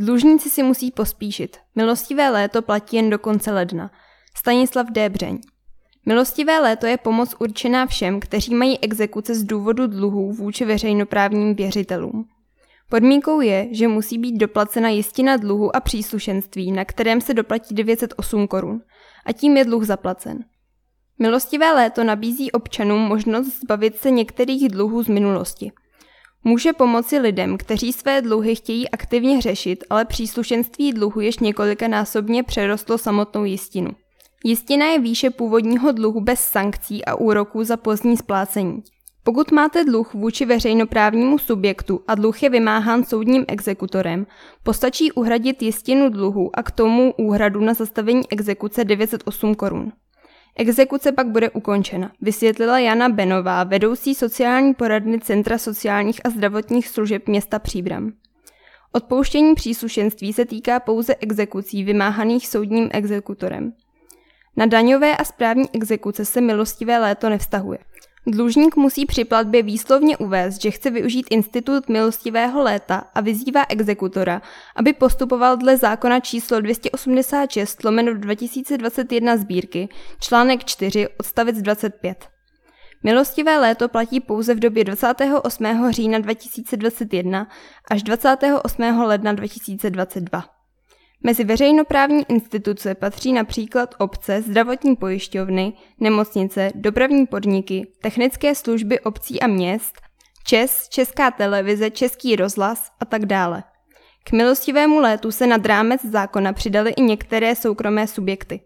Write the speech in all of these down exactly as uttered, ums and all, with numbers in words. Dlužníci si musí pospíšit. Milostivé léto platí jen do konce ledna. Stanislav D. Břeň. Milostivé léto je pomoc určená všem, kteří mají exekuce z důvodu dluhů vůči veřejnoprávním věřitelům. Podmínkou je, že musí být doplacena jistina dluhu a příslušenství, na kterém se doplatí devět set osm korun, a tím je dluh zaplacen. Milostivé léto nabízí občanům možnost zbavit se některých dluhů z minulosti. Může pomoci lidem, kteří své dluhy chtějí aktivně řešit, ale příslušenství dluhu již několikanásobně přerostlo samotnou jistinu. Jistina je výše původního dluhu bez sankcí a úroků za pozdní splácení. Pokud máte dluh vůči veřejnoprávnímu subjektu a dluh je vymáhán soudním exekutorem, postačí uhradit jistinu dluhu a k tomu úhradu na zastavení exekuce devět set osm korun. Exekuce pak bude ukončena, vysvětlila Jana Benová, vedoucí sociální poradny Centra sociálních a zdravotních služeb města Příbram. Odpouštění příslušenství se týká pouze exekucí vymáhaných soudním exekutorem. Na daňové a správní exekuce se milostivé léto nevztahuje. Dlužník musí při platbě výslovně uvést, že chce využít institut milostivého léta a vyzývá exekutora, aby postupoval dle zákona číslo dvě stě osmdesát šest lomeno dva tisíce dvacet jedna sbírky, článek čtyři, odstavec dvacet pět. Milostivé léto platí pouze v době dvacátého osmého října dva tisíce dvacet jedna až dvacátého osmého ledna dva tisíce dvacet dva. Mezi veřejnoprávní instituce patří například obce, zdravotní pojišťovny, nemocnice, dopravní podniky, technické služby obcí a měst, ČES, Česká televize, Český rozhlas a tak dále. K milostivému létu se nad rámec zákona přidaly i některé soukromé subjekty.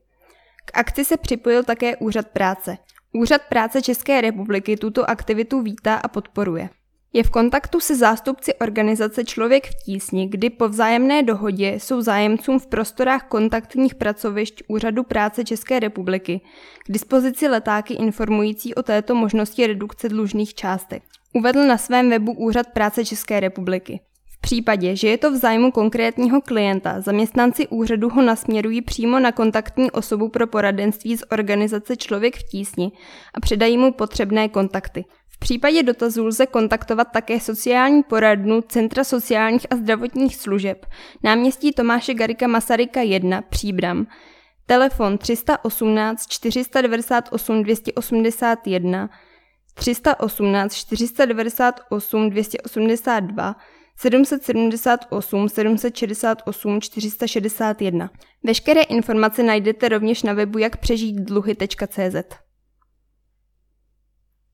K akci se připojil také Úřad práce. Úřad práce České republiky tuto aktivitu vítá a podporuje. Je v kontaktu se zástupci organizace Člověk v tísni, kdy po vzájemné dohodě jsou zájemcům v prostorách kontaktních pracovišť Úřadu práce České republiky k dispozici letáky informující o této možnosti redukce dlužných částek. Uvedl na svém webu Úřad práce České republiky. V případě, že je to v zájmu konkrétního klienta, zaměstnanci úřadu ho nasměrují přímo na kontaktní osobu pro poradenství z organizace Člověk v tísni a předají mu potřebné kontakty. V případě dotazů lze kontaktovat také sociální poradnu Centra sociálních a zdravotních služeb, náměstí Tomáše Garrigua Masaryka jedna, Příbram, telefon tři sta osmnáct čtyři sta devadesát osm dvě stě osmdesát jedna, tři sta osmnáct čtyři sta devadesát osm dvě stě osmdesát dva, sedm set sedmdesát osm sedm set šedesát osm čtyři sta šedesát jedna. Veškeré informace najdete rovněž na webu jak přežít dluhy tečka cé zet.